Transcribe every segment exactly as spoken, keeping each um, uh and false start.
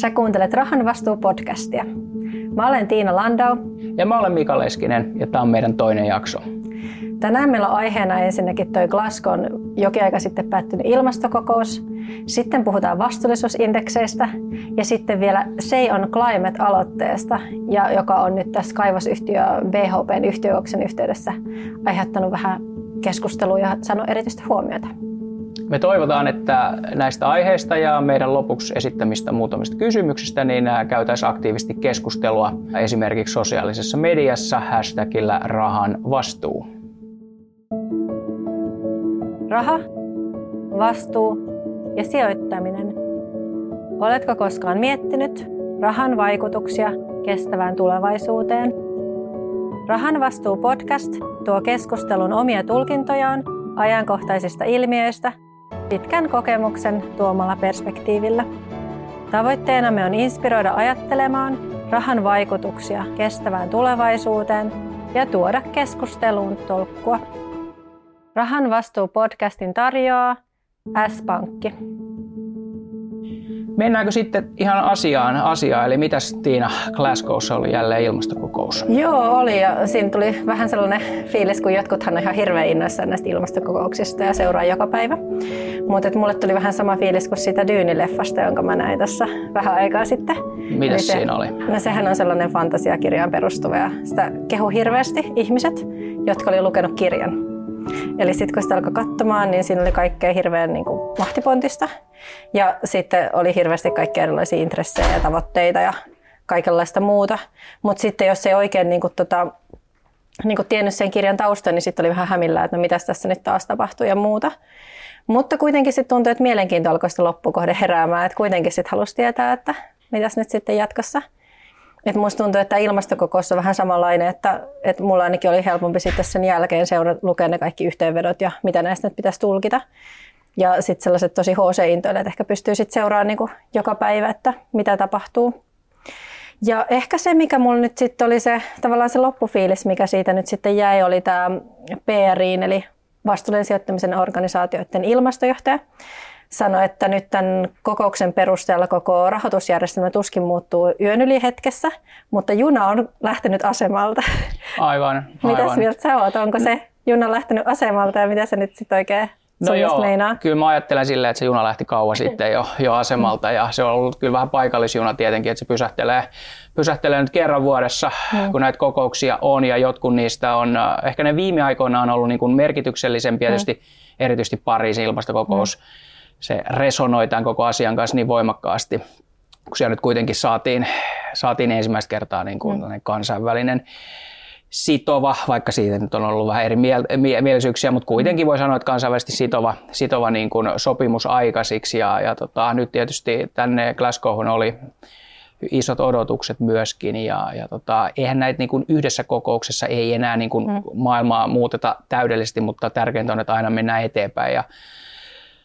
Sä kuuntelet Rahan vastuupodcastia. Mä olen Tiina Landau. Ja mä olen Mika Leskinen ja tää on meidän toinen jakso. Tänään meillä on aiheena ensinnäkin toi Glasgown jokin aika sitten päättynyt ilmastokokous. Sitten puhutaan vastuullisuusindekseistä ja sitten vielä Say On Climate-aloitteesta, ja joka on nyt tässä kaivosyhtiö B H P:n yhtiökokouksen yhteydessä aiheuttanut vähän keskustelua ja saanut erityistä huomiota. Me toivotaan, että näistä aiheista ja meidän lopuksi esittämistä muutamista kysymyksistä niin käytäisiin aktiivisesti keskustelua esimerkiksi sosiaalisessa mediassa hashtagillä rahan vastuu. Raha, vastuu ja sijoittaminen. Oletko koskaan miettinyt rahan vaikutuksia kestävään tulevaisuuteen? Rahan vastuu podcast tuo keskustelun omia tulkintojaan ajankohtaisista ilmiöistä pitkän kokemuksen tuomalla perspektiivillä. Tavoitteenamme on inspiroida ajattelemaan rahan vaikutuksia kestävään tulevaisuuteen ja tuoda keskusteluun tolkkua. Rahan vastuu podcastin tarjoaa S-Pankki. Mennäänkö sitten ihan asiaan asiaan, eli mitäs Tiina, Glasgowssa oli jälleen ilmastokokous? Joo, oli, ja siinä tuli vähän sellainen fiilis, kun jotkuthan on ihan hirveän innoissaan näistä ilmastokokouksista ja seuraa joka päivä. Mutta mulle tuli vähän sama fiilis kuin siitä Dyynileffasta, jonka mä näin tässä vähän aikaa sitten. Mitäs se, siinä oli? No sehän on sellainen fantasiakirjaan perustuva ja sitä kehu hirveästi ihmiset, jotka oli lukenut kirjan. Eli sitten kun sitä alkoi katsomaan, niin siinä oli kaikkea hirveän niin kuin mahtipontista. Ja sitten oli hirveästi kaikkea erilaisia intressejä ja tavoitteita ja kaikenlaista muuta. Mutta sitten jos ei oikein niin kuin, tota, niin kuin tiennyt sen kirjan taustan, niin sitten oli vähän hämillään, että no mitäs tässä nyt taas tapahtuu ja muuta. Mutta kuitenkin sitten tuntui, että mielenkiinto alkoi sitä loppukohde heräämään. Että kuitenkin sitten halusi tietää, että mitäs nyt sitten jatkossa. Et musta tuntuu, että ilmastokokous on vähän samanlainen, että, että mulla ainakin oli helpompi sitten sen jälkeen seurata, lukea ne kaikki yhteenvedot ja mitä näistä nyt pitäisi tulkita. Ja sitten sellaiset tosi H C-intoilijat ehkä pystyy sitten seuraamaan niin kuin joka päivä, että mitä tapahtuu. Ja ehkä se, mikä mulla nyt sitten oli se tavallaan se loppufiilis, mikä siitä nyt sitten jäi, oli tämä P R I:n eli vastuullisen sijoittamisen organisaatioiden ilmastojohtaja. Sanoi, että nyt tämän kokouksen perusteella koko rahoitusjärjestelmä tuskin muuttuu yön yli hetkessä, mutta juna on lähtenyt asemalta. Aivan, aivan. Mitäs mieltä sä oot? Onko se juna lähtenyt asemalta ja mitä se nyt sitten oikein sun meinaa? No joo, kyllä mä ajattelen silleen, että se juna lähti kauan sitten jo, jo asemalta, ja se on ollut kyllä vähän paikallisjuna tietenkin, että se pysähtelee. Pysähtelee nyt kerran vuodessa, mm. kun näitä kokouksia on, ja jotkut niistä on, ehkä ne viime aikoina on ollut niin kuin merkityksellisempiä, mm. tietysti, erityisesti Pariisin ilmastokokous. Mm. Se resonoi tämän koko asian kanssa niin voimakkaasti, kun siellä nyt kuitenkin saatiin, saatiin ensimmäistä kertaa niin kuin mm. kansainvälinen sitova, vaikka siitä nyt on ollut vähän eri miel- mielisyyksiä, mutta kuitenkin voi sanoa, että kansainvälisesti sitova, sitova niin kuin sopimus aikaisiksi. Ja, ja tota, nyt tietysti tänne Glasgowhun oli isot odotukset myöskin, ja, ja tota, eihän näitä niin kuin yhdessä kokouksessa ei enää niin kuin mm. maailmaa muuteta täydellisesti, mutta tärkeintä on, että aina mennään eteenpäin. Ja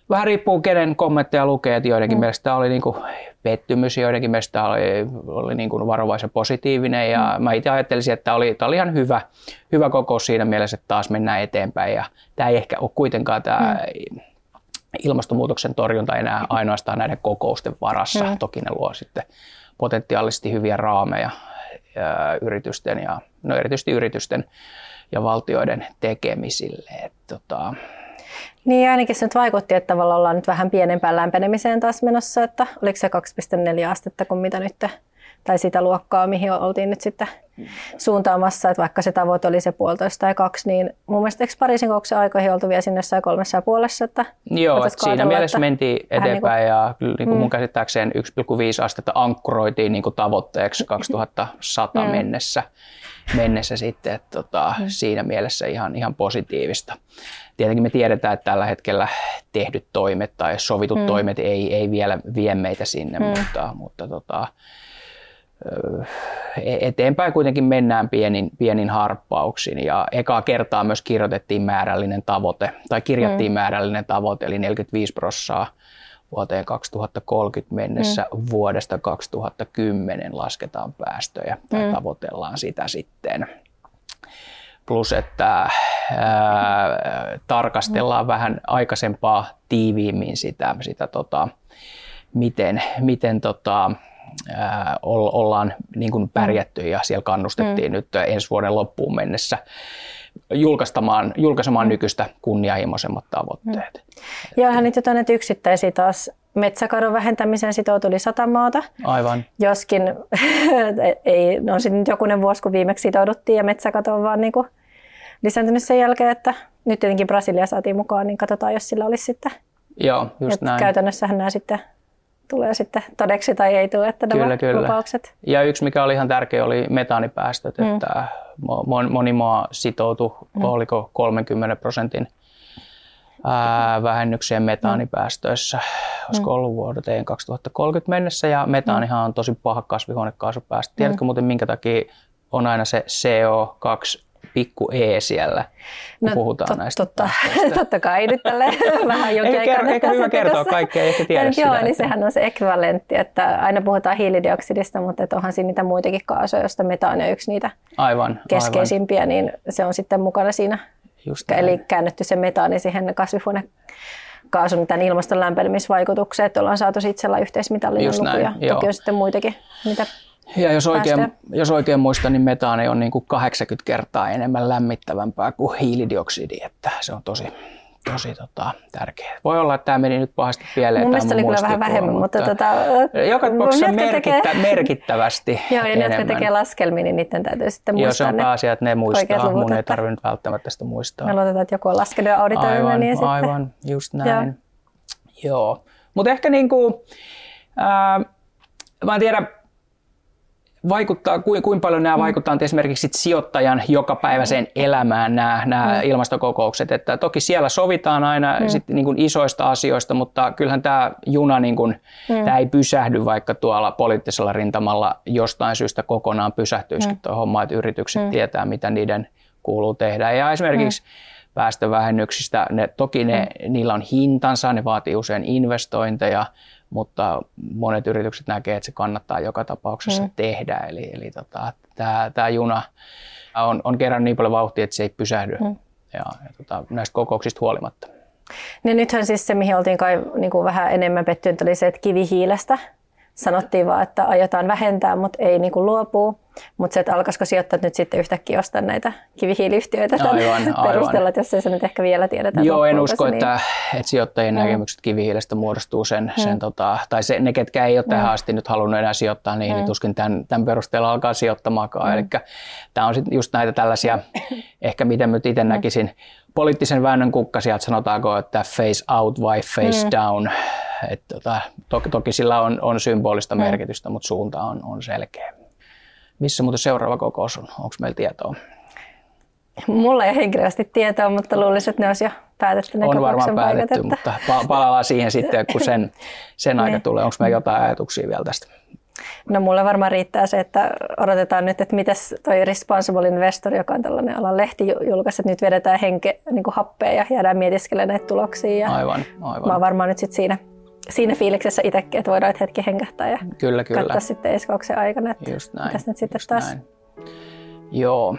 vähän riippuu, kenen kommentteja lukee, että joidenkin mm. mielestä tämä oli niin kuin pettymys, joidenkin mielestä tämä oli, oli niin kuin varovaisen positiivinen, ja mm. mä itse ajattelisin, että tämä oli, tämä oli ihan hyvä, hyvä kokous siinä mielessä, että taas mennään eteenpäin, ja tämä ei ehkä ole kuitenkaan tämä mm. ilmastonmuutoksen torjunta enää ainoastaan näiden kokousten varassa. Mm. Toki ne luo sitten potentiaalisesti hyviä raameja ja yritysten ja, no erityisesti yritysten ja valtioiden tekemisille. Et, tota, Niin ainakin se nyt vaikutti, että tavallaan ollaan nyt vähän pienempään lämpenemiseen taas menossa, että oliko se kaksi pilkku neljä astetta kuin mitä nyt, tai sitä luokkaa, mihin oltiin nyt sitten suuntaamassa, että vaikka se tavoite oli se puolitoista tai kaksi, niin mun mielestä eikö Pariisin kokouksen aikoihin oltu vielä sinne jossain kolmessa ja puolessa? Että joo, että siinä mielessä että mentiin eteenpäin niin kuin, ja niin kuin mm. mun käsittääkseen yksi pilkku viisi astetta ankkuroitiin niin kuin tavoitteeksi kaksituhattasata mm. mennessä. mennessä sitten, että tota, mm. siinä mielessä ihan, ihan positiivista. Tietenkin me tiedetään, että tällä hetkellä tehdyt toimet tai sovitut mm. toimet ei, ei vielä vie meitä sinne, mm. mutta, mutta tota, eteenpäin kuitenkin mennään pienin, pienin harppauksin, ja ekaa kertaa myös kirjoitettiin määrällinen tavoite, tai kirjattiin mm. määrällinen tavoite, eli neljäkymmentäviisi prosenttia vuoteen kaksituhattakolmekymmentä mennessä mm. vuodesta kaksituhattakymmenen lasketaan päästöjä tai mm. tavoitellaan sitä sitten. Plus, että ää, tarkastellaan mm. vähän aikaisempaa tiiviimmin sitä, sitä tota, miten, miten tota, ollaan niin kuin pärjätty ja siellä kannustettiin mm. nyt ensi vuoden loppuun mennessä julkaisemaan, julkaisemaan nykyistä kunnianhimoisemmat tavoitteet. Mm. Ja nyt jotain näitä yksittäisiä taas. Metsäkadon vähentämiseen sitoutui sata maata. Aivan. Joskin ei, no on sitten jokunen vuosi, kun viimeksi sitouduttiin ja metsäkato on vaan niin kuin lisääntynyt sen jälkeen, että nyt tietenkin Brasilia saatiin mukaan, niin katsotaan, jos sillä olisi sitten. Joo, just näin. Käytännössähän nämä sitten tulee sitten todeksi tai ei tule, että nämä kyllä, lupaukset. Kyllä. Ja yksi, mikä oli ihan tärkeä, oli metaanipäästöt, mm. että moni maa sitoutui, mm. oliko kolmekymmentä prosentin Ää, vähennyksiä metaanipäästöissä, olisiko ollut vuoteen kaksituhattakolmekymmentä mennessä, ja metaanihan on tosi paha kasvihuonekaasupäästö. Tiedätkö muuten, minkä takia on aina se C O kaksi pikku E siellä, kun no, puhutaan tot, näistä totta, totta kai, nyt tälleen vähän jonkin aikaa. Eikä hyvä kertoa kaikkea, ei ehkä tiedä sitä. Joo, niin sehän on se ekvivalentti, että aina puhutaan hiilidioksidista, mutta onhan siinä niitä muitakin kaasuja, joista metaani on yksi niitä aivan, keskeisimpiä, aivan. Niin se on sitten mukana siinä. Eli käännetty se metaani siihen kasvihuonekaasun tämän ilmaston lämpenemisvaikutukseen, että ollaan saatu itsellä yhteismitallinen luku ja toki on sitten muitakin. Mitä ja jos oikein, jos oikein muistan, niin metaani on niin kuin kahdeksankymmentä kertaa enemmän lämmittävämpää kuin hiilidioksidi, että se on tosi, tosi tota, tärkeää. Voi olla, että tämä meni nyt pahasti pieleen. Mun mielestä oli kyllä vähän vähemmän, mutta... mutta tota, joka tapauksessa merkittä, tekee... merkittävästi Joo, ja ne, jotka tekee laskelmia, niin niiden täytyy sitten muistaa. Joo, se on pääasia, että ne muistaa. Luvut, mun ei tarvitse nyt välttämättä sitä muistaa. Me luotetaan, että joku on laskenut ja auditoinut. Aivan, niin sitten... aivan, just näin. Joo. Joo. Mutta ehkä niin kuin... Äh, mä en tiedä, vaikuttaa, kuinka paljon nämä vaikuttaa mm. esimerkiksi sijoittajan jokapäiväiseen elämään nämä, nämä mm. ilmastokokoukset. Että toki siellä sovitaan aina mm. sit niin kuin isoista asioista, mutta kyllähän tämä juna niin kuin, mm. tämä ei pysähdy, vaikka tuolla poliittisella rintamalla jostain syystä kokonaan pysähtyisikin mm. tuo homma, että yritykset mm. tietää, mitä niiden kuuluu tehdä. Ja esimerkiksi mm. päästövähennyksistä, ne, toki ne, mm. niillä on hintansa, ne vaatii usein investointeja. Mutta monet yritykset näkee, että se kannattaa joka tapauksessa mm. tehdä. Eli, eli tota, tämä juna on, on kerran niin paljon vauhtia, että se ei pysähdy mm. ja, ja tota, näistä kokouksista huolimatta. Niin nythän siis se, mihin oltiin kai niin kuin vähän enemmän pettynyt, oli se, että kivihiilestä sanottiin vaan, että aiotaan vähentää, mutta ei niin kuin luopuu. Mutta se, että alkaisiko sijoittaa nyt sitten yhtäkkiä ostaa näitä kivihiiliyhtiöitä aivan, perustella, aivan. Jos ei se nyt ehkä vielä tiedetä. Joo, en usko, niin... että, että sijoittajien mm. näkemykset kivihiilestä muodostuu sen, mm. sen tota, tai se, ne, ketkä ei ole mm. tähän asti nyt halunnut enää sijoittaa niihin, mm. niin tuskin tämän, tämän perusteella alkaa sijoittamaankaan. Mm. Eli tämä on sitten just näitä tällaisia, ehkä miten nyt itse mm. näkisin, poliittisen väännön kukkasia, että sanotaanko, että face out vai face mm. down. Et, tota, to, toki sillä on, on symbolista mm. merkitystä, mutta suunta on, on selkeä. Missä muuten seuraava kokous on? Onko meillä tietoa? Mulla ei henkilöisesti tietoa, mutta luulisin, että ne olisi jo päätetty ne kokouksen paikat. On varmaan päätetty, mutta palataan siihen sitten, kun sen, sen aika tulee. Onko meillä jotain ajatuksia vielä tästä? No mulla varmaan riittää se, että odotetaan nyt, että mitäs toi Responsible Investor, joka on tällainen alan lehti, julkaisi, että nyt vedetään henke, niin kuin happea ja jäädään mietiskelemään näitä tuloksia. Ja aivan, aivan. Mä oon varmaan nyt sit siinä. Siinä fiiliksessä itsekin, että voidaan hetki hengähtää ja kyllä, kyllä. Katsoa sitten eskouksen aikana, että mitäs nyt sitten taas. Näin. Joo,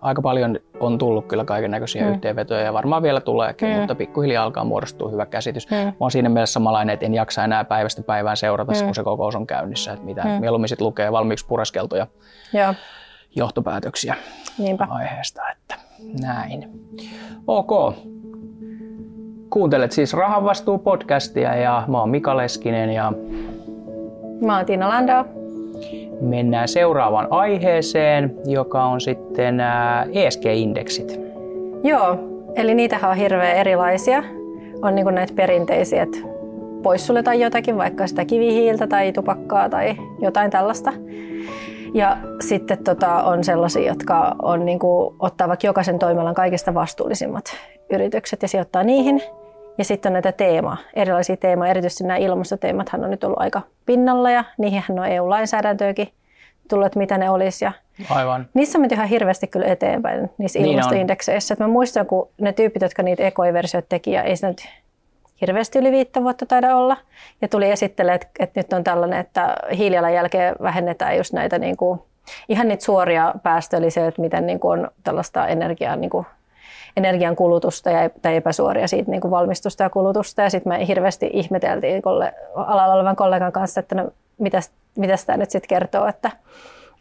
aika paljon on tullut kyllä kaikennäköisiä mm. yhteenvetoja ja varmaan vielä tuleekin, mm. mutta pikkuhiljaa alkaa muodostua hyvä käsitys. Mm. Mä oon siinä mielessä samanlainen, että en jaksa enää päivästä päivään seurata, mm. kun se kokous on käynnissä, että mitä mm. mieluummin sit lukee valmiiksi pureskeltuja Joo. johtopäätöksiä Niinpä. Aiheesta, että näin. Ok. Kuuntelet siis Rahan vastuu -podcastia ja mä oon Mika Leskinen ja mä oon Tiina Landau. Mennään seuraavaan aiheeseen, joka on sitten E S G-indeksit. Joo, eli niitähän on hirveän erilaisia. On niin kuin näitä perinteisiä, että poissuljetaan jotakin, vaikka sitä kivihiiltä tai tupakkaa tai jotain tällaista. Ja sitten tota, on sellaisia, jotka on, niin kuin, ottaa vaikka jokaisen toimialan kaikista vastuullisimmat yritykset ja sijoittaa niihin. Ja sitten on näitä teemaa, erilaisia teemaa, erityisesti nämä ilmastoteemathan on nyt ollut aika pinnalla ja niihinhän on E U-lainsäädäntöäkin tullut, että mitä ne olisi. Ja aivan. Niissä on mennyt ihan hirveästi kyllä eteenpäin niissä niin ilmastoindekseissä. Et mä muistan, kun ne tyypit, jotka niitä ekoversioita teki ja ei sitä nyt hirveästi yli viittä vuotta taida olla. Ja tuli esittelemään, että, että nyt on tällainen, että hiilijalanjälkeen vähennetään just näitä niin kuin, ihan niitä suoria päästöjä, eli se, että miten niin kuin on tällaista energiaa, niin kuin, energian kulutusta ja, tai epäsuoria siitä niin kuin valmistusta ja kulutusta. Ja sitten me hirveästi ihmeteltiin alalla olevan kollegan kanssa, että no, mitä mitä sitä nyt sitten kertoo, että,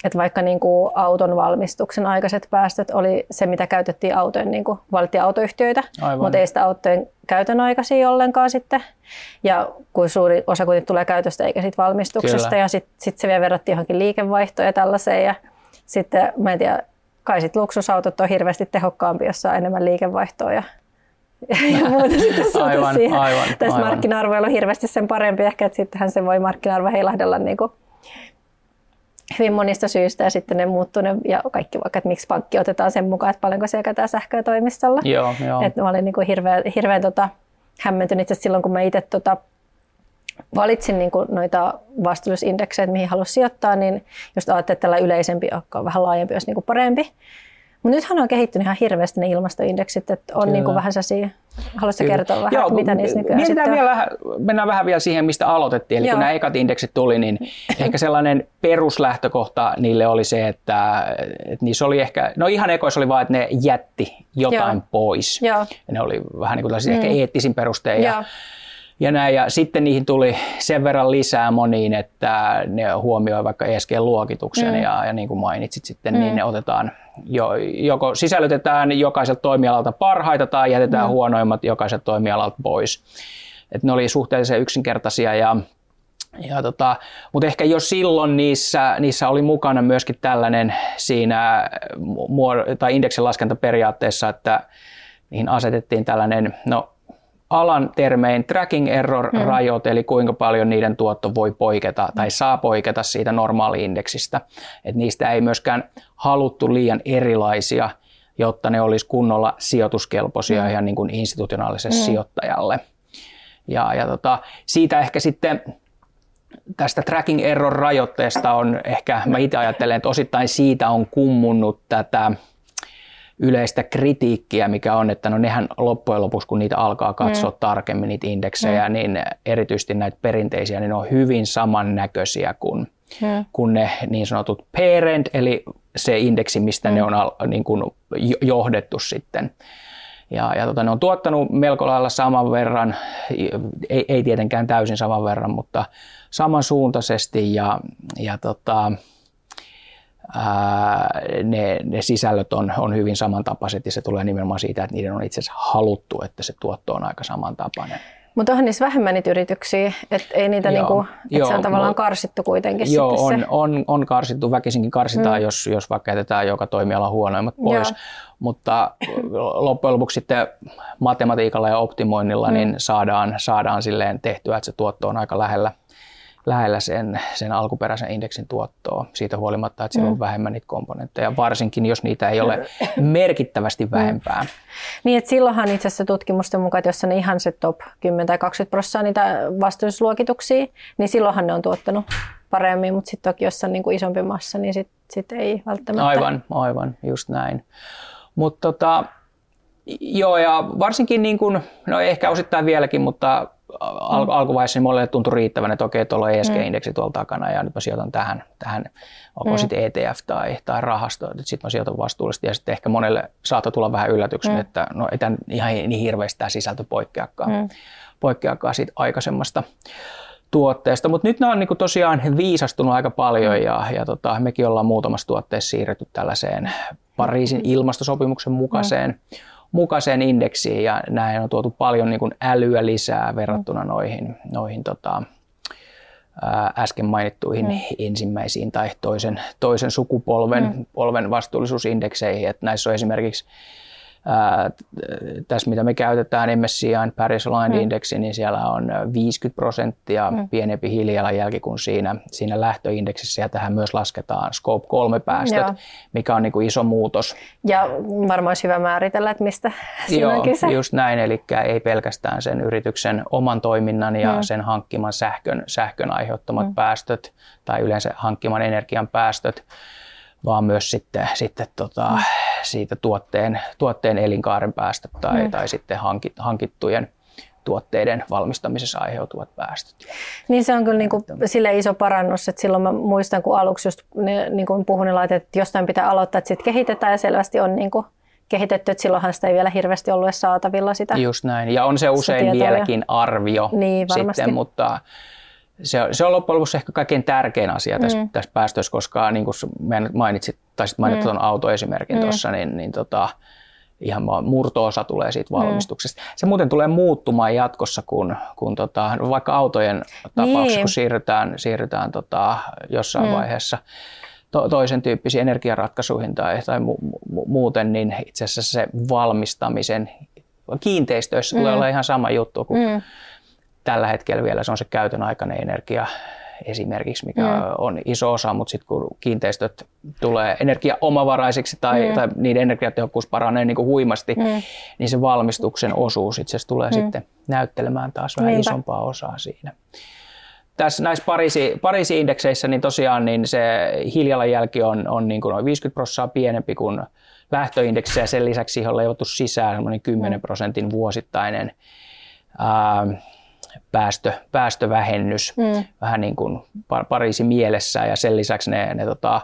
että vaikka niin kuin auton valmistuksen aikaiset päästöt oli se, mitä käytettiin autojen, niin kuin valittiin autoyhtiöitä, aivan, mutta ei sitä autojen käytön aikaisia ollenkaan sitten. Ja kun suuri osa kuitenkin tulee käytöstä eikä siitä valmistuksesta, kyllä, ja sitten sit se vielä verrattiin johonkin liikevaihtoon ja tällaiseen. Ja sitten mä en tiedä, kai sit luksusautot on hirveästi tehokkaampi, jossa on enemmän liikevaihtoa ja, ja muuta sitten suhteen siihen. Aivan, Tästä aivan. markkina-arvoilla on hirveästi sen parempi ehkä, että sittenhän se voi markkina-arvo heilahdella niin kuin hyvin monista syistä ja sitten ne muuttuu ne, ja kaikki vaikka, että miksi pankki otetaan sen mukaan, että paljonko siellä käytetään sähköä toimistolla. Joo, joo. Et mä olin niin kuin hirveän, hirveän tota, hämmentynyt itse silloin, kun mä itse tota, valitsin niin kuin noita vastuullisuusindeksejä, mihin halusin sijoittaa, niin just ajattelin, että tällä yleisempi, joka vähän laajempi, olisi niin kuin parempi. Mutta nythän on kehittynyt ihan hirveästi ne ilmastoindeksit, että on niin kuin vähän sellaisia. Haluaisitko kertoa vähän, joo, mitä niissä nykyään sitten vielä, mennään vähän vielä siihen, mistä aloitettiin. Eli joo, kun nämä ekat indeksit tuli, niin ehkä sellainen peruslähtökohta niille oli se, että, että niissä oli ehkä, no ihan ekoissa oli vaan, että ne jätti jotain, joo, pois. Joo. Ne oli vähän niin kuin tällaisia mm. ehkä eettisin perustein. Ja, ja, näin, ja sitten niihin tuli sen verran lisää moniin, että ne huomioi vaikka E S G-luokituksen mm. ja, ja niin kuin mainitsit sitten, mm. niin ne otetaan, jo, joko sisällytetään jokaiselta toimialalta parhaita tai jätetään mm. huonoimmat jokaiselta toimialalta pois. Et ne oli suhteellisen yksinkertaisia, ja, ja tota, mutta ehkä jo silloin niissä, niissä oli mukana myöskin tällainen siinä muod- tai indeksin laskentaperiaatteessa, että niihin asetettiin tällainen, no, alan termein tracking error hmm. rajot, eli kuinka paljon niiden tuotto voi poiketa tai saa poiketa siitä normaali-indeksistä. Et niistä ei myöskään haluttu liian erilaisia, jotta ne olisi kunnolla sijoituskelpoisia hmm. ihan niin kuin institutionaaliselle hmm. sijoittajalle. Ja, ja tota, siitä ehkä sitten tästä tracking error rajoitteesta on ehkä, mä itse ajattelen, että osittain siitä on kummunnut tätä yleistä kritiikkiä, mikä on, että no nehän loppujen lopuksi, kun niitä alkaa katsoa mm. tarkemmin niitä indeksejä, mm. niin erityisesti näitä perinteisiä, niin ne on hyvin samannäköisiä kuin, mm. kuin ne niin sanotut parent, eli se indeksi, mistä mm. ne on niin kuin johdettu sitten. Ja, ja tota, ne on tuottanut melko lailla saman verran, ei, ei tietenkään täysin saman verran, mutta samansuuntaisesti, ja, ja tota, Äh, ne, ne sisällöt on, on hyvin samantapaiset, ja se tulee nimenomaan siitä, että niiden on itse asiassa haluttu, että se tuotto on aika samantapainen. Mutta onhan niissä vähemmän niitä yrityksiä, että ei niitä joo, niinku, et joo, se on tavallaan no, karsittu kuitenkin. Joo, on, se. on, on karsittu, väkisinkin karsitaan, mm. jos, jos vaikka jätetään joka toimiala huonoimmat pois. Joo. Mutta loppujen lopuksi sitten matematiikalla ja optimoinnilla mm. niin saadaan, saadaan silleen tehtyä, että se tuotto on aika lähellä. lähellä sen, sen alkuperäisen indeksin tuottoa, siitä huolimatta, että siellä mm. on vähemmän niitä komponentteja, varsinkin jos niitä ei ole merkittävästi vähempää. Mm. Niin, että silloinhan itse asiassa tutkimusten mukaan, että jos ne ihan se top kymmenen tai kaksikymmentä prosenttia niitä vastuullisuusluokituksia, niin silloinhan ne on tuottanut paremmin, mutta sitten toki jos on niin kuin isompi massa, niin sitten sit ei välttämättä. Aivan, aivan, just näin. Mutta tota, joo, ja varsinkin, niin kun, no ehkä osittain vieläkin, mutta Al- alkuvaiheessa niin monelle tuntui riittävän, että okei, tuolla on E S G-indeksi tuolla takana ja nyt mä sijoitan tähän, tähän onko mm. sitten E T F tai, tai rahasto, että sitten mä sijoitan vastuullisesti, ja sitten ehkä monelle saattoi tulla vähän yllätyksen, mm. että no ei tämän ihan niin hirveästi tämä sisältö poikkeakaan, mm. poikkeakaan siitä aikaisemmasta tuotteesta, mutta nyt nämä on niinku tosiaan viisastunut aika paljon, ja, ja tota, mekin ollaan muutamassa tuotteessa siirretty tällaiseen Pariisin ilmastosopimuksen mukaiseen mm. mukaiseen indeksiin, ja näihin on tuotu paljon niin kuin älyä lisää verrattuna noihin, noihin tota, äsken mainittuihin mm. ensimmäisiin tai toisen, toisen sukupolven mm. polven vastuullisuusindekseihin. Et näissä on esimerkiksi ää, tässä, mitä me käytetään, M S C I:n Paris Aligned mm. indeksi, niin siellä on viisikymmentä prosenttia mm. pienempi hiilijalanjälki kuin siinä, siinä lähtöindeksissä, ja tähän myös lasketaan Scope kolme päästöt, mm, mikä on niin kuin iso muutos. Ja varmaan olisi hyvä määritellä, että mistä siinä on kyse. Joo, just näin, eli ei pelkästään sen yrityksen oman toiminnan ja mm. sen hankkiman sähkön, sähkön aiheuttamat mm. päästöt tai yleensä hankkiman energian päästöt, vaan myös sitten, sitten tota, mm. siitä tuotteen, tuotteen elinkaaren päästöt tai, mm. tai sitten hankit, hankittujen tuotteiden valmistamisessa aiheutuvat päästöt. Niin se on kyllä niin kuin sille iso parannus, että silloin mä muistan, kun aluksi just ne, niin kuin puhuin, että jostain pitää aloittaa, että sitten kehitetään, ja selvästi on niin kuin kehitetty, että silloinhan sitä ei vielä hirveästi ollut edes saatavilla sitä. Just näin, ja on se usein se vieläkin arvio niin, sitten, mutta Se, se on loppujen lopuksi ehkä kaikkein tärkein asia tässä, mm. tässä päästössä, koska niin kuin mainitsit, taisit mainita mm. tuon autoesimerkin mm. tuossa, niin, niin tota, ihan vaan murto-osa tulee siitä valmistuksesta. Mm. Se muuten tulee muuttumaan jatkossa, kun, kun tota, vaikka autojen tapauksessa, niin. kun siirrytään, siirrytään tota, jossain mm. vaiheessa to, toisen tyyppisiin energiaratkaisuihin tai, tai mu, mu, muuten, niin itse asiassa se valmistamisen kiinteistöissä mm. tulee olla ihan sama juttu kuin mm. tällä hetkellä vielä se on se käytön aikainen energia esimerkiksi, mikä mm. on iso osa, mutta sitten kun kiinteistöt tulee energiaomavaraisiksi tai, mm. tai niiden energiatehokkuus paranee niin kuin huimasti, mm. niin se valmistuksen osuus itse asiassa tulee mm. sitten näyttelemään taas vähän Niinpä. isompaa osaa siinä. Tässä näissä Pariisi, Pariisi indekseissä niin tosiaan niin se hiilijalanjälki on, on niin kuin noin viisikymmentä prosenttia pienempi kuin lähtöindeksissä ja sen lisäksi siihen on leivottu sisään semmoinen kymmenen prosentin vuosittainen ää, Päästö, päästövähennys mm. vähän niin kuin Pariisi mielessä ja sen lisäksi ne, ne tota,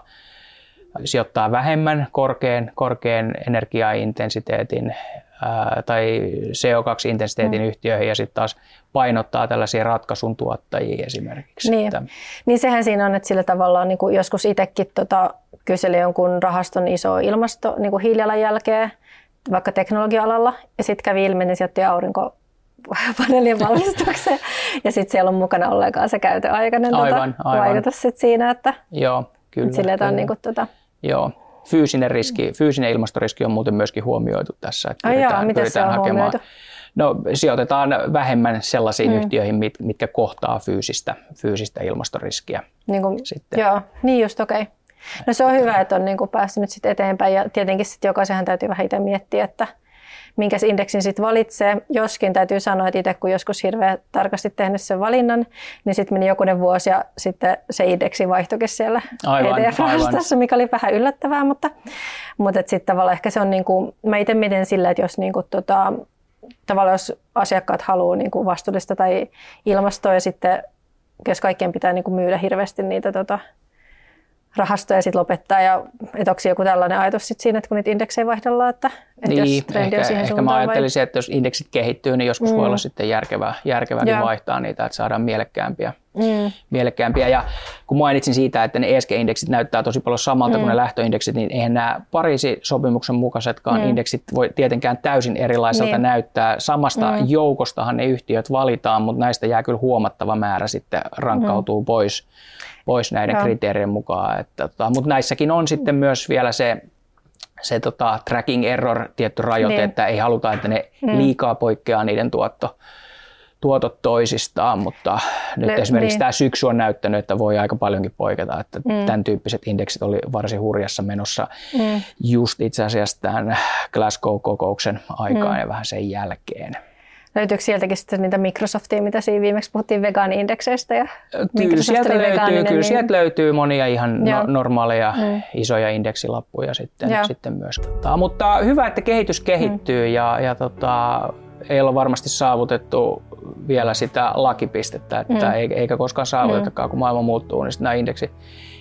sijoittaa vähemmän korkean, korkean energiaintensiteetin ää, tai C O kaksi -intensiteetin mm. yhtiöihin ja sitten taas painottaa tällaisia ratkaisun tuottajia esimerkiksi. Niin. Että... niin sehän siinä on, että sillä tavalla niin kuin joskus itsekin tota, kyseli jonkun rahaston iso ilmasto niin kuin hiilijalanjälkeä vaikka teknologia-alalla ja sitten kävi ilmi, niin sijoitti aurinko paneelien valmistukseen ja sitten siellä on mukana ollenkaan se käytön aikainen aivan, tota, aivan. vaikutus sit siinä, että Joo, kyllä, sille kyllä. on niinku tota... Joo. Fyysinen riski, fyysinen ilmastoriski on muuten myöskin huomioitu tässä, että Ai pyritään, joo, miten pyritään se on hakemaan. Huomioitu? No, sijoitetaan vähemmän sellaisiin mm. yhtiöihin, mit, mitkä kohtaa fyysistä, fyysistä ilmastoriskiä. Niin kuin, sitten. Joo, niin just okei. Okay. No se on hyvä, että on niinku päässyt nyt sit eteenpäin ja tietenkin sit jokaisenhan täytyy vähän itse miettiä, että minkä indeksin sitten valitsee. Joskin täytyy sanoa, että itse kun joskus hirveän tarkasti tehnyt sen valinnan, niin sitten meni jokunen vuosi ja sitten se indeksi vaihtoikin siellä E T F-rahastossa, mikä oli vähän yllättävää, mutta, mutta sitten tavallaan ehkä se on, niin kuin, mä itse mietin sillä, että jos, niin kuin, tota, tavallaan jos asiakkaat haluaa niin kuin vastuullista tai ilmastoa ja sitten jos kaikkien pitää niin kuin myydä hirveästi niitä tota, rahastoja sitten lopettaa ja että onko joku tällainen ajatus sit siinä, että kun niitä indeksejä vaihdellaan, että, että niin, jos trendi on siihen suuntaan. Ehkä mä ajattelisin, vai... että jos indeksit kehittyy, niin joskus mm. voi olla sitten järkevää, järkevääkin yeah. vaihtaa niitä, että saadaan mielekkäämpiä. Mm. mielekkäämpiä. Ja kun mainitsin siitä, että ne E S G-indeksit näyttää tosi paljon samalta mm. kuin ne lähtöindeksit, niin eihän nämä Pariisi-sopimuksen mukaisetkaan mm. indeksit voi tietenkään täysin erilaiselta niin. näyttää. Samasta mm. joukostahan ne yhtiöt valitaan, mutta näistä jää kyllä huomattava määrä sitten rankkautuu mm. pois. pois näiden ja. kriteerien mukaan. Että, tota, mutta näissäkin on sitten myös vielä se, se tota, tracking error tietty rajoite, niin. että ei haluta, että ne mm. liikaa poikkeaa niiden tuotto, tuotot toisistaan, mutta nyt ne, esimerkiksi niin. tämä syksy on näyttänyt, että voi aika paljonkin poiketa, että mm. tämän tyyppiset indeksit oli varsin hurjassa menossa mm. just itse asiassa tämän Glasgow-kokouksen aikaan mm. ja vähän sen jälkeen. Löytyykö sieltäkin sitten niitä Microsoftia, mitä siinä viimeksi puhuttiin vegaani-indekseistä? Ja kyllä sieltä löytyy, kyllä sieltä löytyy monia ihan no, normaaleja mm. isoja indeksilappuja sitten, sitten myös. Mutta hyvä, että kehitys kehittyy mm. ja, ja tota, ei ole varmasti saavutettu vielä sitä lakipistettä, että mm. eikä koskaan saavutetakaan, kun maailma muuttuu, niin sitten nämä indeksit,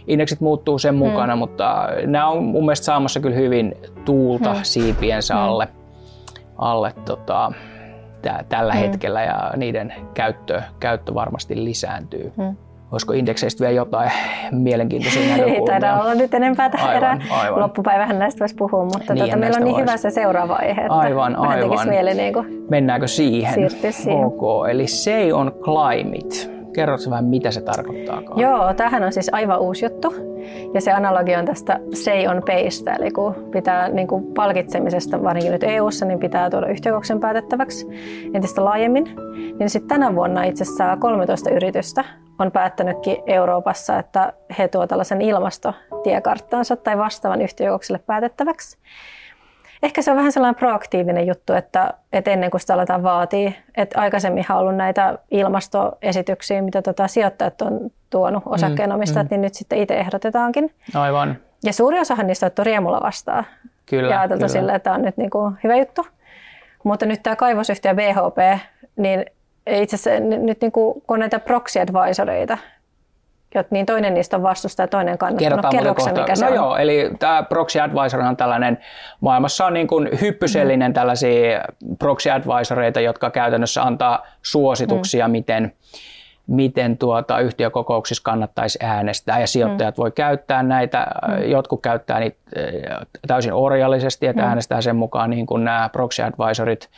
indeksit muuttuu sen mukana, mm. mutta nämä on mun mielestä saamassa kyllä hyvin tuulta mm. siipiensä mm. alle. alle tota, tällä mm. hetkellä ja niiden käyttö, käyttö varmasti lisääntyy. Mm. Olisiko indekseistä vielä jotain mielenkiintoisia näkökulmia? Ei taida olla nyt enempää tähdä. Loppupäivähän näistä voisi puhua, mutta niin, tuota, meillä on niin vois. hyvä se seuraava aihe, että aivan, vähän aivan. tekisi mieli niin kuin mennäänkö siihen? Siirtyä siihen. Okay. Eli Say on Climate. Kerrotko vähän, mitä se tarkoittaakaan? Joo, tämähän on siis aivan uusi juttu. Ja se analogia on tästä Say on Paystä, eli kun pitää niin kuin palkitsemisesta, varsinkin nyt E U:ssa, niin pitää tuoda yhtiökokouksen päätettäväksi entistä laajemmin. Niin sitten tänä vuonna itse asiassa kolmetoista yritystä on päättänytkin Euroopassa, että he tuovat tällaisen ilmastotiekarttansa tai vastaavan yhtiökokoukselle päätettäväksi. Ehkä se on vähän sellainen proaktiivinen juttu, että, että ennen kuin sitä aletaan vaatia, että aikaisemminhan on ollut näitä ilmastoesityksiä, mitä tota sijoittajat on tuonut osakkeenomistajat, mm, mm. niin nyt sitten itse ehdotetaankin. Aivan. Ja suuri osahan niistä on otettu riemulla vastaan. Kyllä, ja ajateltu sillä, että tämä on nyt niin kuin hyvä juttu. Mutta nyt tämä kaivosyhtiö B H P, niin itse asiassa nyt niin kuin, kun on näitä proxy advisoreita, niin toinen niistä on vastusta ja toinen kannattanut. Kerroksä, mikä se no on? Joo, eli tämä proxy advisor on tällainen, maailmassa on niin kuin hyppysellinen mm. tällaisia proxy advisoreita, jotka käytännössä antaa suosituksia, mm. miten, miten tuota yhtiökokouksissa kannattaisi äänestää, ja sijoittajat mm. voi käyttää näitä, mm. jotkut käyttää niitä täysin orjallisesti, että mm. äänestää sen mukaan niin kuin nämä proxy advisorit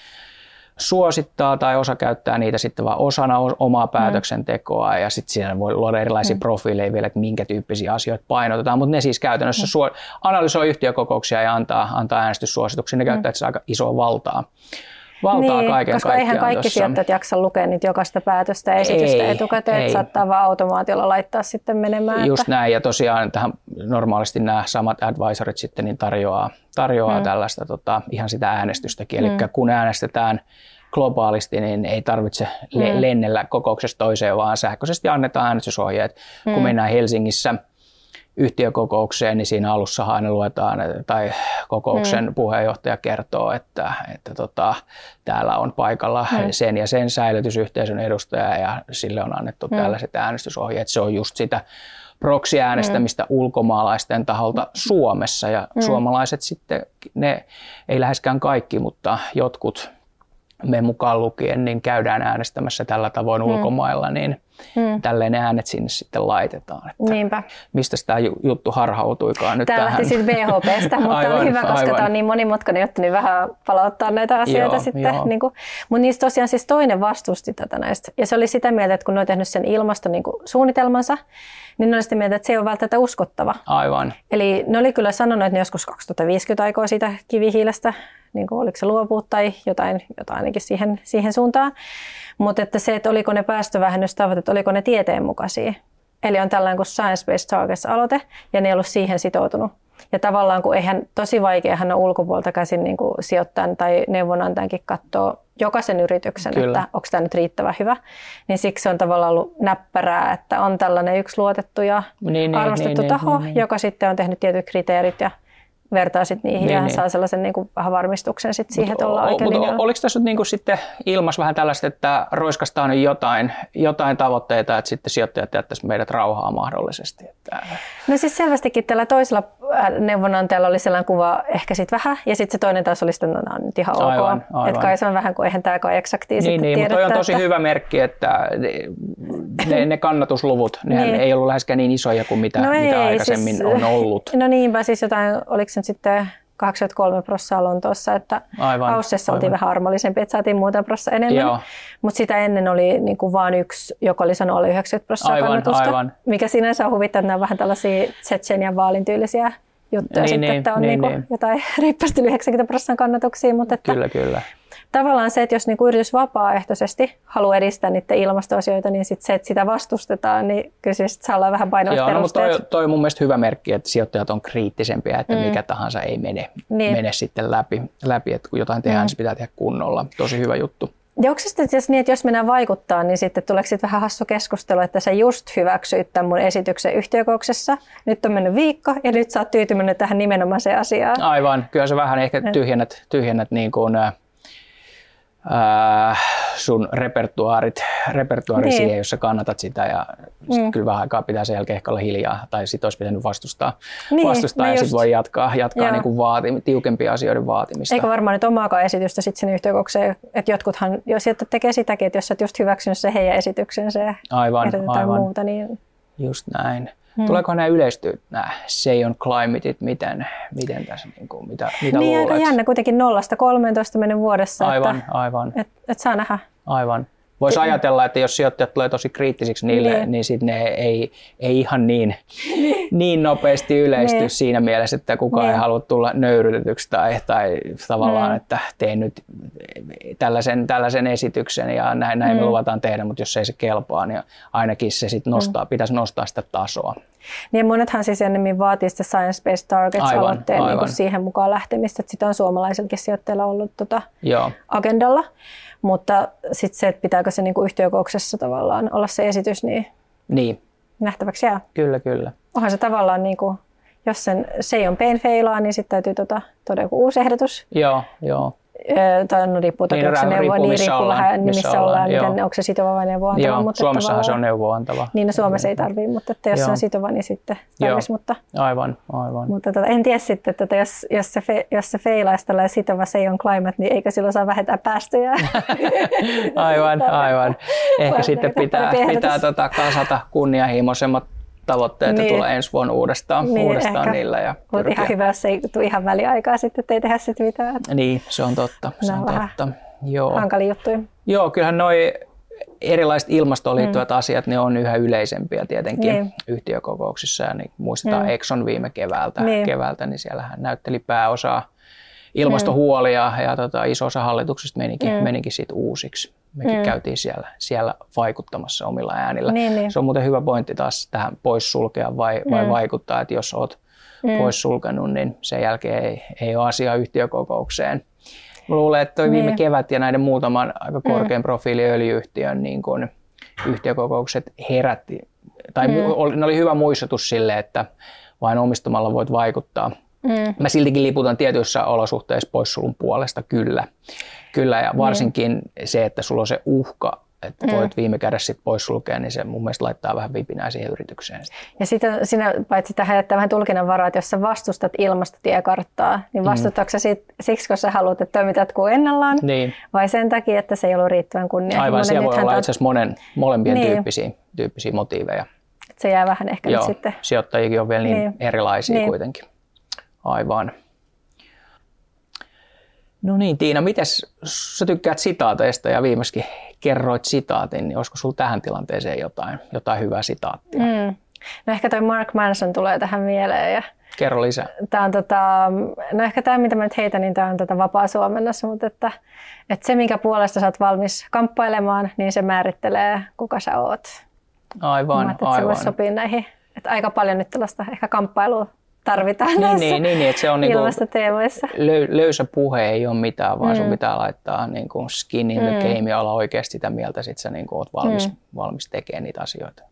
suosittaa, tai osa käyttää niitä sitten vaan osana omaa päätöksentekoa, ja sitten siinä voi luoda erilaisia mm. profiileja vielä, että minkä tyyppisiä asioita painotetaan, mutta ne siis käytännössä suor- analysoi yhtiökokouksia ja antaa, antaa äänestyssuosituksia, ne käyttää mm. aika isoa valtaa. Valtaa niin, kaiken koska eihän kaikki sijoittajat jaksa lukea niitä jokaista päätöstä ja esitystä ei, etukäteen, että saattaa vaan automaatiolla laittaa sitten menemään. Just että... näin, ja tosiaan tähän normaalisti nämä samat advisorit sitten niin tarjoaa, tarjoaa hmm. tällaista tota, ihan sitä äänestystäkin, hmm. eli kun äänestetään globaalisti, niin ei tarvitse le- hmm. lennellä kokouksesta toiseen, vaan sähköisesti annetaan äänestysohjeet, hmm. kun mennään Helsingissä yhtiökokoukseen, niin siinä alussa aina luetaan, tai kokouksen mm. puheenjohtaja kertoo, että, että tota, täällä on paikalla mm. sen ja sen säilytysyhteisön edustaja, ja sille on annettu mm. tällaiset äänestysohjeet. Se on just sitä proxy-äänestämistä mm. ulkomaalaisten taholta Suomessa, ja mm. suomalaiset sitten, ne ei läheskään kaikki, mutta jotkut me mukaan lukien, niin käydään äänestämässä tällä tavoin mm. ulkomailla, niin mm. tälleen äänet sinne sitten laitetaan. Että niinpä. Mistä tämä juttu harhautuikaan nyt tähän? Tämä lähti siis B H P:stä, mutta aivan, on hyvä, koska aivan. tämä on niin monimutkainen juttu, niin vähän palauttaa näitä asioita joo, sitten. Niin mutta niistä tosiaan siis toinen vastusti tätä näistä. Ja se oli sitä mieltä, että kun ne on tehnyt sen ilmastosuunnitelmansa, niin ne oli sitä mieltä, että se ei ole välttämättä uskottava. Aivan. Eli ne oli kyllä sanonut, että ne joskus kaksituhattaviisikymmentä aikoo siitä kivihiilestä, niin kuin oliko se luopua tai jotain, jotain ainakin siihen, siihen suuntaan. Mutta että se, että oliko ne päästövähennystavoitteet, oliko ne tieteenmukaisia. Eli on tällainen kuin Science-Based Targets-aloite, ja ne ei ollut siihen sitoutunut. Ja tavallaan, kun eihän tosi vaikeahan on ulkopuolta käsin niin kuin sijoittajan tai neuvonantajankin katsoa jokaisen yrityksen, kyllä. että onko tämä nyt riittävän hyvä. Niin siksi on tavallaan ollut näppärää, että on tällainen yksi luotettu ja niin, arvostettu niin, taho, niin, joka niin. sitten on tehnyt tietyt kriteerit ja vertaa sitten niihin niin, ja hän niin. saa sellaisen niin kuin vähän varmistuksen sitten siihen, että ollaan oikein linjalla. Oliko tässä nyt niin kuin sitten ilmas vähän tällaista, että roiskastaan jotain, jotain tavoitteita, että sitten sijoittajat jättäisi meidät rauhaa mahdollisesti? Että... No siis selvästikin tällä toisella neuvonantajalla oli sellainen kuva ehkä sitten vähän, ja sitten se toinen taas oli sitten, no nämä on nyt ihan aivan, ok. Että kai se on vähän, kun eihän tämäkään eksaktia niin, sitten niin, tiedettä. Niin, mutta toi on tosi että... hyvä merkki, että ne, ne kannatusluvut, ne niin. ei ollut läheskään niin isoja kuin mitä, no mitä ei, aikaisemmin siis, on ollut. No niinpä, siis jotain, oliko se sitten kahdeksankymmentäkolme prosenttia Lontoossa, että Aussiassa oltiin vähän armollisempi, että saatiin muutama prosenttia enemmän, mutta sitä ennen oli niin kuin vain yksi, joka oli sanonut alle yhdeksänkymmentä prosenttia kannatusta, aivan. mikä sinänsä on huvittaa, että nämä on vähän tällaisia Tsetsenian vaalin tyylisiä juttuja, niin, sitten, niin, että on niin, niin kuin niin. jotain riippästi yhdeksänkymmentä prosenttia kannatuksia, mutta että kyllä, kyllä. tavallaan se, että jos niin kuin yritys vapaaehtoisesti haluaa edistää niitä ilmastoasioita, niin sit se, että sitä vastustetaan, niin kyllä siis saa olla vähän painavat joo, perusteet. No, mutta toi on mun mielestä hyvä merkki, että sijoittajat on kriittisempiä, että mm. mikä tahansa ei mene, niin. mene sitten läpi, läpi, että kun jotain tehdään, mm. se pitää tehdä kunnolla. Tosi hyvä juttu. Ja onko se sitten niin, että jos mennään vaikuttaa, niin sitten tuleeko sitten vähän hassu keskustelu, että sä just hyväksyit tämän mun esityksen yhtiökouksessa, nyt on mennyt viikko ja nyt sä oot tyytymänyt tähän nimenomaiseen asiaan. Aivan, kyllä se vähän ehkä tyhjennät, tyhjennät niin kuin Äh, sun repertuaarit, repertuaari niin. siihen, jos sä kannatat sitä ja mm. kyllä vähän aikaa pitää sen jälkeen ehkä olla hiljaa tai sit olisi pitänyt vastustaa, niin, vastustaa ja just. sit voi jatkaa, jatkaa niin kuin vaati, tiukempia asioiden vaatimista. Eikä varmaan nyt omaakaan esitystä sit sinne yhtiökoukseen, että jotkuthan jos et tekee sitäkin, että jos sä oot just hyväksynyt se heidän esityksensä ja aivan, ehdotetaan aivan. muuta. Niin... Just näin. Hmm. Tuleeko nämä yleistyä, nämä Say On Climateit, miten, miten tässä, niin kuin, mitä, mitä niin, luulet? Aika jännä kuitenkin nollasta kolmeentoista menen vuodessa, aivan, että aivan. Et, et saa nähdä. Aivan. Voisi ajatella, että jos sijoittajat tulee tosi kriittisiksi niille, niin, niin sitten ne ei, ei ihan niin, niin nopeasti yleisty niin. siinä mielessä, että kukaan niin. ei halua tulla nöyrytetyksi tai, tai tavallaan, niin. että tein nyt tällaisen, tällaisen esityksen ja näin, näin niin. me luvataan tehdä, mutta jos ei se kelpaa, niin ainakin se sit nostaa, niin. pitäisi nostaa sitä tasoa. Niin monethan siis ennemmin vaatii sitä Science-Based Targets-aloitteen niin siihen mukaan lähtemistä, että sitä on suomalaisenkin sijoittajilla ollut tota agendalla. Mutta sitten se, että pitääkö se niinku yhtiökouksessa tavallaan olla se esitys, niin, niin. nähtäväksi jää. Kyllä, kyllä. Onhan se tavallaan, niinku, jos sen Say On Pain feilaa, niin sitten täytyy tota, todella uusi ehdotus. Joo, joo. tai no riippuu toki, onko se neuvoa, niin riippuu vähän, missä ollaan, miten, onko se sitova vai neuvoa antava. Joo, mutta Suomessahan se on neuvoa antava. Niin, no Suomessa ei tarvii, mutta että jos Joo. se on sitova, niin sitten tarvitsisi. Mutta, aivan, aivan. Mutta tota, en tiedä sitten, että tota, jos, jos se, fe, se feilaisi tällainen sitova Say On Climate, niin eikö silloin saa vähentää päästöjä? Aivan, aivan. Ehkä sitten pitää, pitää tota, kasata kunnianhimoisemmat tavoitteet niin. tulee ensi vuonna uudestaan, niin, uudestaan ehkä, niillä. Ja mutta ihan hyvä, jos ei tule ihan väliaikaa sitten, ettei tehdä sitten mitään. Niin, se on totta. Se on totta. Joo. Hankali juttuja. Joo, kyllähän nuo erilaiset ilmastoon liittyvät mm. asiat, ne on yhä yleisempiä tietenkin niin. yhtiökokouksissa. Ja niin muistetaan mm. Exxon viime keväältä, niin. keväältä, niin siellähän näytteli pääosaa ilmastohuolia mm. ja tota, iso osa hallituksesta menikin, mm. menikin siitä uusiksi. Mekin mm. käytiin siellä, siellä vaikuttamassa omilla äänillä. Niin, niin. Se on muuten hyvä pointti taas tähän poissulkea vai, mm. vai vaikuttaa, että jos olet mm. poissulkenut, niin sen jälkeen ei, ei ole asiaa yhtiökokoukseen. Mä luulen, että toi niin. viime kevät ja näiden muutaman aika korkean mm. profiiliöljy-yhtiön niin kun yhtiökokoukset herätti, tai mm. oli, ne oli hyvä muistutus sille, että vain omistamalla voit vaikuttaa. Mm. Mä siltikin liputan tietyissä olosuhteissa poissulun puolesta, kyllä. Kyllä, ja varsinkin mm. se, että sulla on se uhka, että voit mm. viime kädessä sit poissulkea, niin se mun mielestä laittaa vähän vipinää siihen yritykseen. Ja sitten sinä paitsi tähän jättää vähän tulkinnanvaraa, että jos sä vastustat ilmastotiekarttaa, niin vastustatko mm. sä siksi, kun sä haluat, että toimit jatkuu ennallaan, niin. vai sen takia, että se ei ollut riittävän kunnianhimoinen? Aivan, siellä voi olla itse asiassa monen, molempien niin. tyyppisiä, tyyppisiä motiiveja. Se jää vähän ehkä Joo, nyt sitten. Sijoittajikin on vielä niin, niin. erilaisia niin. kuitenkin. Aivan. No niin, Tiina, mites sä tykkäät sitaateista ja viimeiskin kerroit sitaatin, niin olisiko sulla tähän tilanteeseen jotain, jotain hyvää sitaattia? Mm. No ehkä toi Mark Manson tulee tähän mieleen. Ja kerro lisää. Tää on tota, no ehkä tämä, mitä mä nyt heitän, niin tämä on tota vapaa suomennossa, mutta että, että se, minkä puolesta sä oot valmis kamppailemaan, niin se määrittelee, kuka sä oot. Aivan, mä aivan. Se voi sopii näihin, että aika paljon nyt tällaista ehkä kamppailua tarvitaan niin, näissä niin, niin, että se on ilmastoteemoissa. Niinku löysä puhe ei ole mitään, vaan mm. sun pitää laittaa niinku skin in the game mm. ja olla oikeasti sitä mieltä, sit sä niinku oot valmis, mm. valmis tekemään niitä asioita.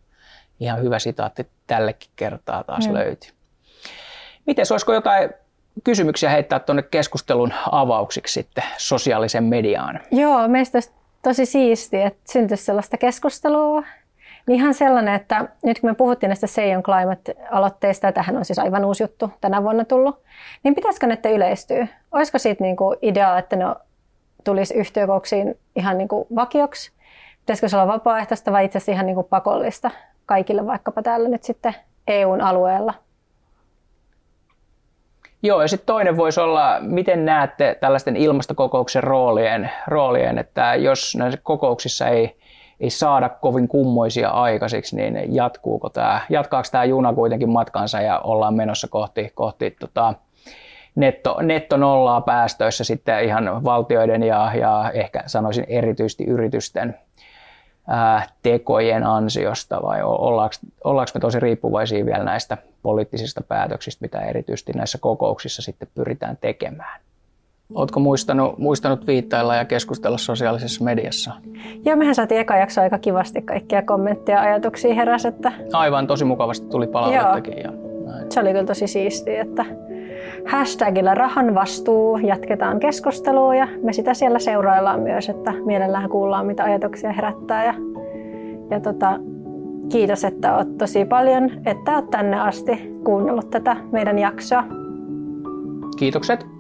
Ihan hyvä sitaatti tällekin kertaa taas mm. löytyy. Mites, olisiko jotain kysymyksiä heittää tuonne keskustelun avauksiksi sitten sosiaalisen mediaan? Joo, meistä olisi tosi siistiä, että syntyisi sellaista keskustelua. Ihan sellainen, että nyt kun me puhuttiin näistä Say On Climate-aloitteista, ja tämähän on siis aivan uusi juttu tänä vuonna tullut, niin pitäisikö ne yleistyä? Olisiko siitä niinku ideaa, että ne tulisi yhtiökouksiin ihan niinku vakioksi? Pitäisikö se olla vapaaehtoista vai itse asiassa ihan niinku pakollista kaikille vaikkapa täällä nyt sitten E U:n alueella? Joo, ja sitten toinen voisi olla, miten näette tällaisten ilmastokokouksen roolien, roolien että jos näissä kokouksissa ei ei saada kovin kummoisia aikaiseksi, niin jatkuuko tämä, jatkaako tämä juna kuitenkin matkansa ja ollaan menossa kohti, kohti tota netto, netto nollaa päästöissä sitten ihan valtioiden ja, ja ehkä sanoisin erityisesti yritysten ää, tekojen ansiosta, vai ollaanko, ollaanko me tosi riippuvaisia vielä näistä poliittisista päätöksistä, mitä erityisesti näissä kokouksissa sitten pyritään tekemään? Oletko muistanut, muistanut viittailla ja keskustella sosiaalisessa mediassa? Joo, mehän saatiin eka jakso aika kivasti kaikkia kommentteja ja ajatuksia heräsi. Että aivan, tosi mukavasti tuli palautettakin. Ja näin. Se oli kyllä tosi siistiä, että hashtagillä rahan vastuu jatketaan keskustelua ja me sitä siellä seuraillaan myös, että mielellään kuullaan mitä ajatuksia herättää. Ja, ja tota, kiitos, että olet tosi paljon, että olet tänne asti kuunnellut tätä meidän jaksoa. Kiitokset.